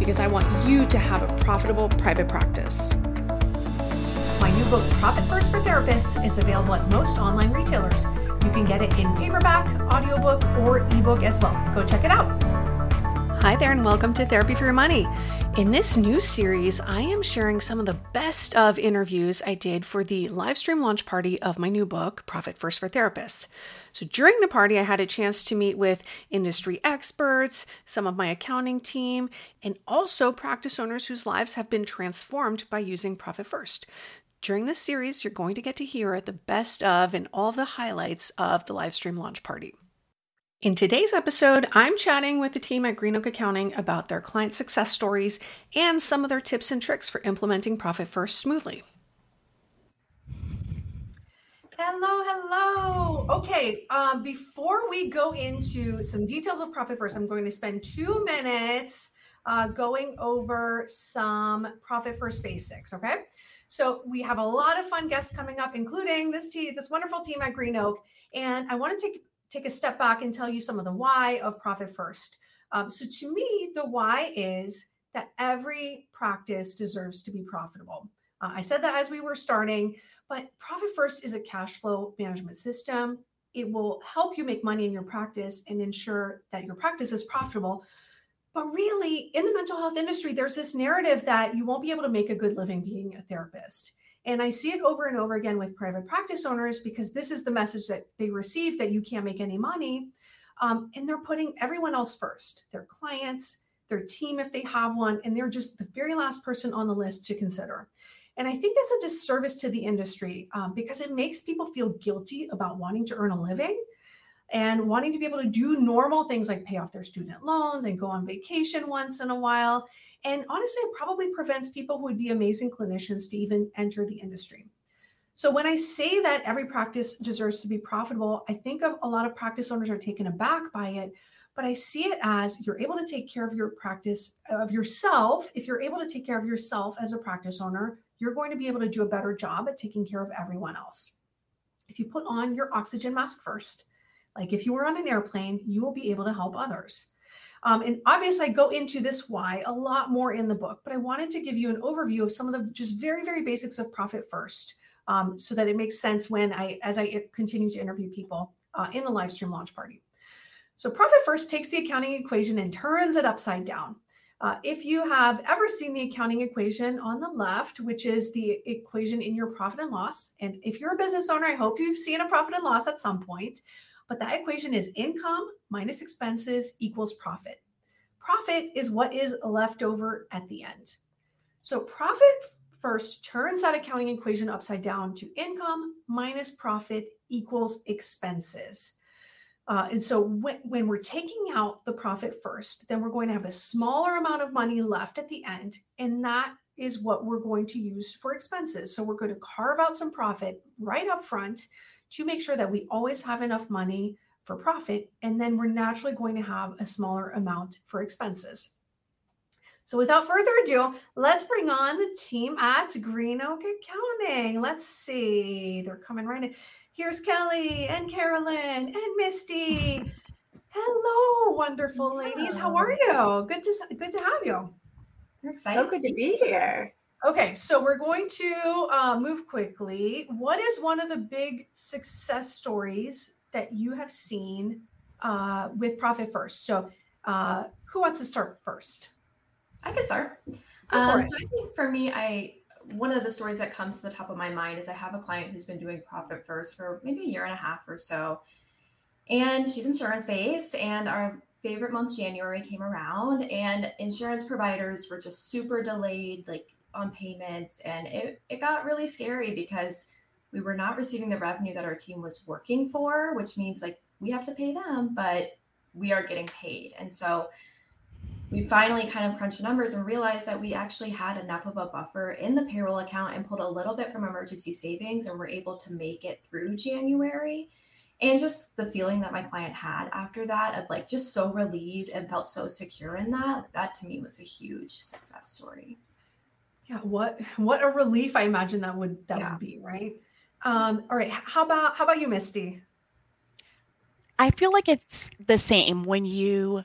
because I want you to have a profitable private practice. My new book, Profit First for Therapists, is available at most online retailers. You can get it in paperback, audiobook, or ebook as well. Go check it out. Hi there, and welcome to Therapy for Your Money. In this new series, I am sharing some of the best of interviews I did for the live stream launch party of my new book, Profit First for Therapists. So during the party, I had a chance to meet with industry experts, some of my accounting team, and also practice owners whose lives have been transformed by using Profit First. During this series, you're going to get to hear the best of and all the highlights of the live stream launch party. In today's episode, I'm chatting with the team at GreenOak Accounting about their client success stories and some of their tips and tricks for implementing Profit First smoothly. Hello. Okay, before we go into some details of Profit First, I'm going to spend 2 minutes going over some Profit First basics, okay? So we have a lot of fun guests coming up, including this wonderful team at GreenOak, and I want to take a step back and tell you some of the why of Profit First. So to me, the why is that every practice deserves to be profitable. I said that as we were starting, but Profit First is a cash flow management system. It will help you make money in your practice and ensure that your practice is profitable. But really, in the mental health industry, there's this narrative that you won't be able to make a good living being a therapist. And I see it over and over again with private practice owners because this is the message that they receive, that you can't make any money. And they're putting everyone else first, their clients, their team, if they have one, and they're just the very last person on the list to consider. And I think that's a disservice to the industry because it makes people feel guilty about wanting to earn a living and wanting to be able to do normal things like pay off their student loans and go on vacation once in a while. And honestly, it probably prevents people who would be amazing clinicians to even enter the industry. So when I say that every practice deserves to be profitable, I think of a lot of practice owners are taken aback by it, but I see it as you're able to take care of your practice, of yourself. If you're able to take care of yourself as a practice owner, you're going to be able to do a better job at taking care of everyone else. If you put on your oxygen mask first, like if you were on an airplane, you will be able to help others. And obviously I go into this why a lot more in the book, but I wanted to give you an overview of some of the just very, very basics of Profit First so that it makes sense when as I continue to interview people in the live stream launch party. So Profit First takes the accounting equation and turns it upside down. If you have ever seen the accounting equation on the left, which is the equation in your profit and loss, and if you're a business owner, I hope you've seen a profit and loss at some point. But that equation is income minus expenses equals profit. Profit is what is left over at the end. So Profit First turns that accounting equation upside down to income minus profit equals expenses. And so when we're taking out the profit first, then we're going to have a smaller amount of money left at the end. And that is what we're going to use for expenses. So we're going to carve out some profit right up front to make sure that we always have enough money for profit, and then we're naturally going to have a smaller amount for expenses. So without further ado, let's bring on the team at GreenOak Accounting. Let's see, they're coming right in. Here's Kelly and Carolyn and Misstie. Hello, wonderful ladies. How are you? Good to have you. We're excited. So good to be here. Okay, so we're going to move quickly. What is one of the big success stories that you have seen with Profit First? So who wants to start first? I can start. So I think for me, one of the stories that comes to the top of my mind is I have a client who's been doing Profit First for maybe a year and a half or so. And she's insurance-based, and our favorite month, January, came around, and insurance providers were just super delayed, on payments. And it got really scary because we were not receiving the revenue that our team was working for, which means we have to pay them, but we are getting paid. And so we finally kind of crunched the numbers and realized that we actually had enough of a buffer in the payroll account and pulled a little bit from emergency savings, and were able to make it through January. And just the feeling that my client had after that of like just so relieved and felt so secure in that to me was a huge success story. Yeah, what a relief I imagine that would be, right? All right, how about you, Misstie? I feel like it's the same when you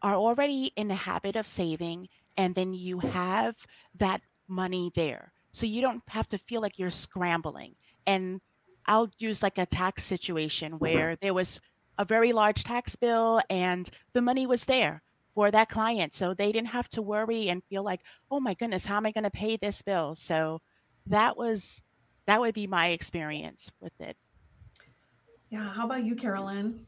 are already in the habit of saving and then you have that money there. So you don't have to feel like you're scrambling. And I'll use like a tax situation where there was a very large tax bill and the money was there for that client. So they didn't have to worry and feel like, oh my goodness, how am I going to pay this bill? So that would be my experience with it. Yeah. How about you, Carolyn?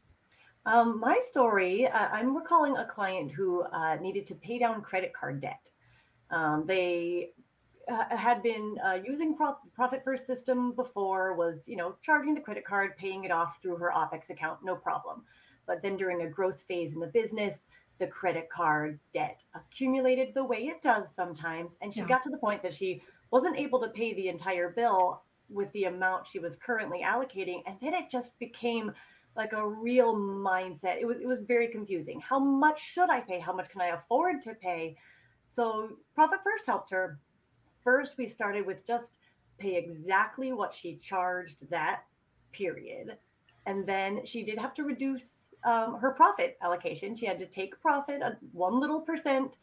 My story, I'm recalling a client who needed to pay down credit card debt. They had been using Profit First system before, was, you know, charging the credit card, paying it off through her OPEX account, no problem. But then during a growth phase in the business, the credit card debt accumulated the way it does sometimes. And she got to the point that she wasn't able to pay the entire bill with the amount she was currently allocating. And then it just became like a real mindset. It was very confusing. How much should I pay? How much can I afford to pay? So Profit First helped her. First, we started with just pay exactly what she charged that period. And then she did have to reduce her profit allocation. She had to take profit at 1%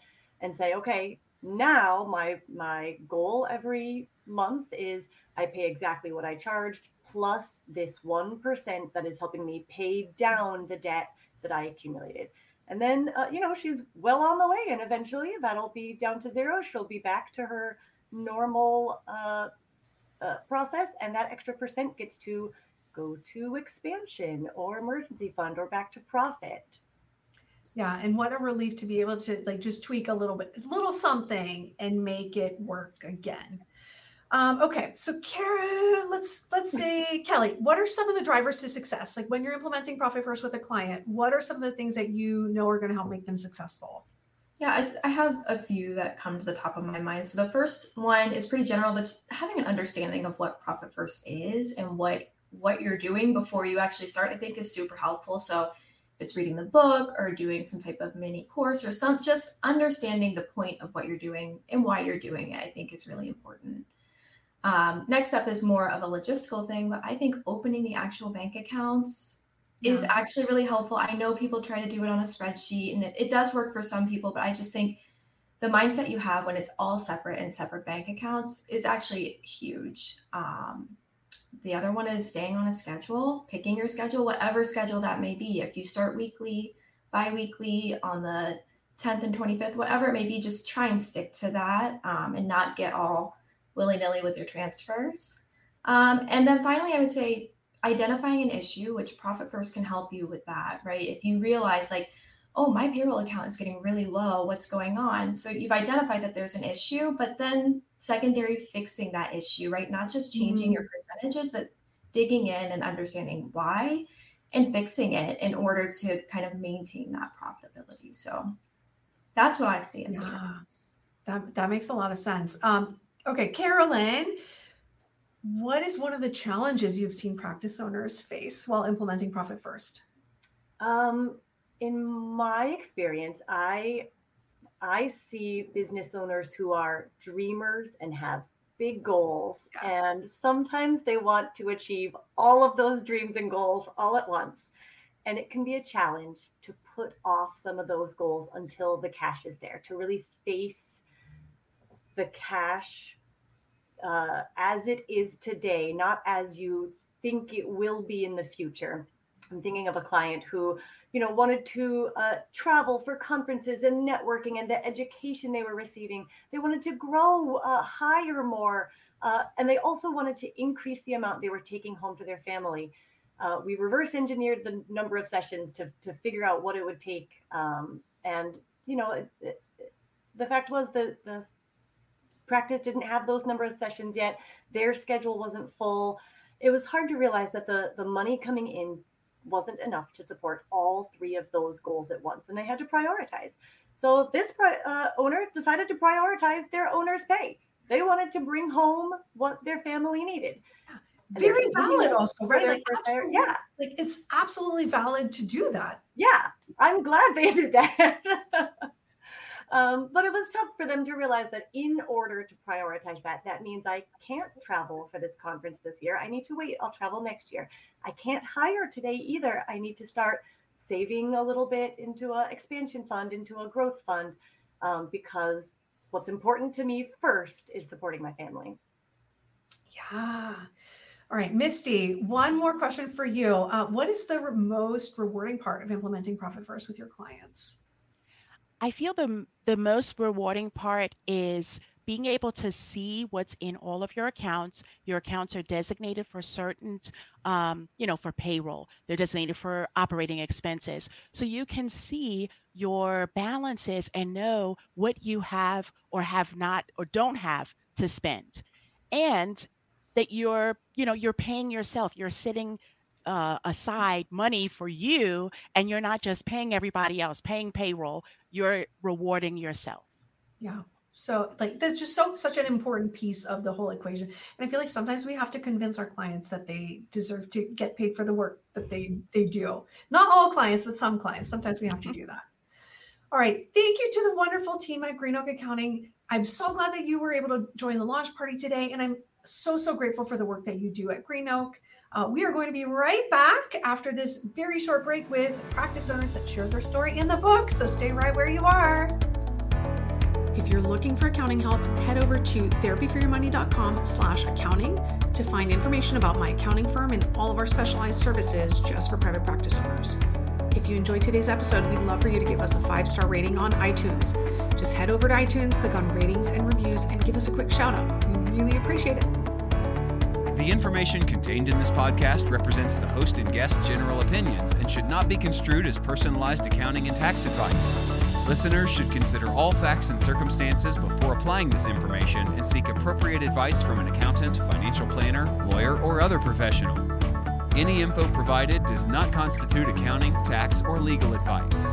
and say, okay, now my goal every month is I pay exactly what I charged plus this 1% that is helping me pay down the debt that I accumulated. And then, she's well on the way. And eventually that'll be down to zero. She'll be back to her normal process, and that extra percent gets to go to expansion or emergency fund or back to profit. Yeah, and what a relief to be able to like just tweak a little bit, little something, and make it work again. Okay, so Kara, let's say Kelly, what are some of the drivers to success? Like when you're implementing Profit First with a client, what are some of the things that you know are going to help make them successful? Yeah, I have a few that come to the top of my mind. So the first one is pretty general, but having an understanding of what Profit First is and what you're doing before you actually start, I think is super helpful. So if it's reading the book or doing some type of mini course or some, just understanding the point of what you're doing and why you're doing it, I think is really important. Next up is more of a logistical thing, but I think opening the actual bank accounts is actually really helpful. I know people try to do it on a spreadsheet and it does work for some people, but I just think the mindset you have when it's all separate and separate bank accounts is actually huge. The other one is staying on a schedule, picking your schedule, whatever schedule that may be. If you start weekly, bi-weekly, on the 10th and 25th, whatever it may be, just try and stick to that and not get all willy-nilly with your transfers. And then finally, I would say, identifying an issue, which Profit First can help you with that, right? If you realize like, oh, my payroll account is getting really low, what's going on? So you've identified that there's an issue, but then secondary fixing that issue, right? Not just changing your percentages, but digging in and understanding why and fixing it in order to kind of maintain that profitability. So that's what I see as terms. That makes a lot of sense. Okay, Carolyn, what is one of the challenges you've seen practice owners face while implementing Profit First? In my experience, I see business owners who are dreamers and have big goals, and sometimes they want to achieve all of those dreams and goals all at once. And it can be a challenge to put off some of those goals until the cash is there, to really face the cash as it is today, not as you think it will be in the future. I'm thinking of a client who, wanted to travel for conferences and networking, and the education they were receiving. They wanted to grow, hire more, and they also wanted to increase the amount they were taking home to their family. We reverse engineered the number of sessions to figure out what it would take. The fact was that the practice didn't have those number of sessions yet. Their schedule wasn't full. It was hard to realize that the money coming in wasn't enough to support all three of those goals at once, and they had to prioritize. So this owner decided to prioritize their owner's pay. They wanted to bring home what their family needed. And very valid also, right? Like, absolutely, yeah. Like, it's absolutely valid to do that. Yeah, I'm glad they did that. But it was tough for them to realize that in order to prioritize that, that means I can't travel for this conference this year. I need to wait. I'll travel next year. I can't hire today either. I need to start saving a little bit into an expansion fund, into a growth fund, because what's important to me first is supporting my family. Yeah. All right, Misstie, one more question for you. What is the most rewarding part of implementing Profit First with your clients? I feel the most rewarding part is being able to see what's in all of your accounts. Your accounts are designated for certain, for payroll. They're designated for operating expenses. So you can see your balances and know what you have or have not or don't have to spend. And that you're paying yourself. You're sitting aside money for you, and you're not just paying everybody else, paying payroll. You're rewarding yourself. Yeah. So like, that's just such an important piece of the whole equation. And I feel like sometimes we have to convince our clients that they deserve to get paid for the work that they do. Not all clients, but some clients. Sometimes we have to do that. All right. Thank you to the wonderful team at GreenOak Accounting. I'm so glad that you were able to join the launch party today. And I'm so grateful for the work that you do at GreenOak. We are going to be right back after this very short break with practice owners that share their story in the book. So stay right where you are. If you're looking for accounting help, head over to therapyforyourmoney.com/accounting to find information about my accounting firm and all of our specialized services just for private practice owners. If you enjoyed today's episode, we'd love for you to give us a 5-star rating on iTunes. Just head over to iTunes, click on ratings and reviews, and give us a quick shout out. We really appreciate it. The information contained in this podcast represents the host and guest's general opinions and should not be construed as personalized accounting and tax advice. Listeners should consider all facts and circumstances before applying this information and seek appropriate advice from an accountant, financial planner, lawyer, or other professional. Any info provided does not constitute accounting, tax, or legal advice.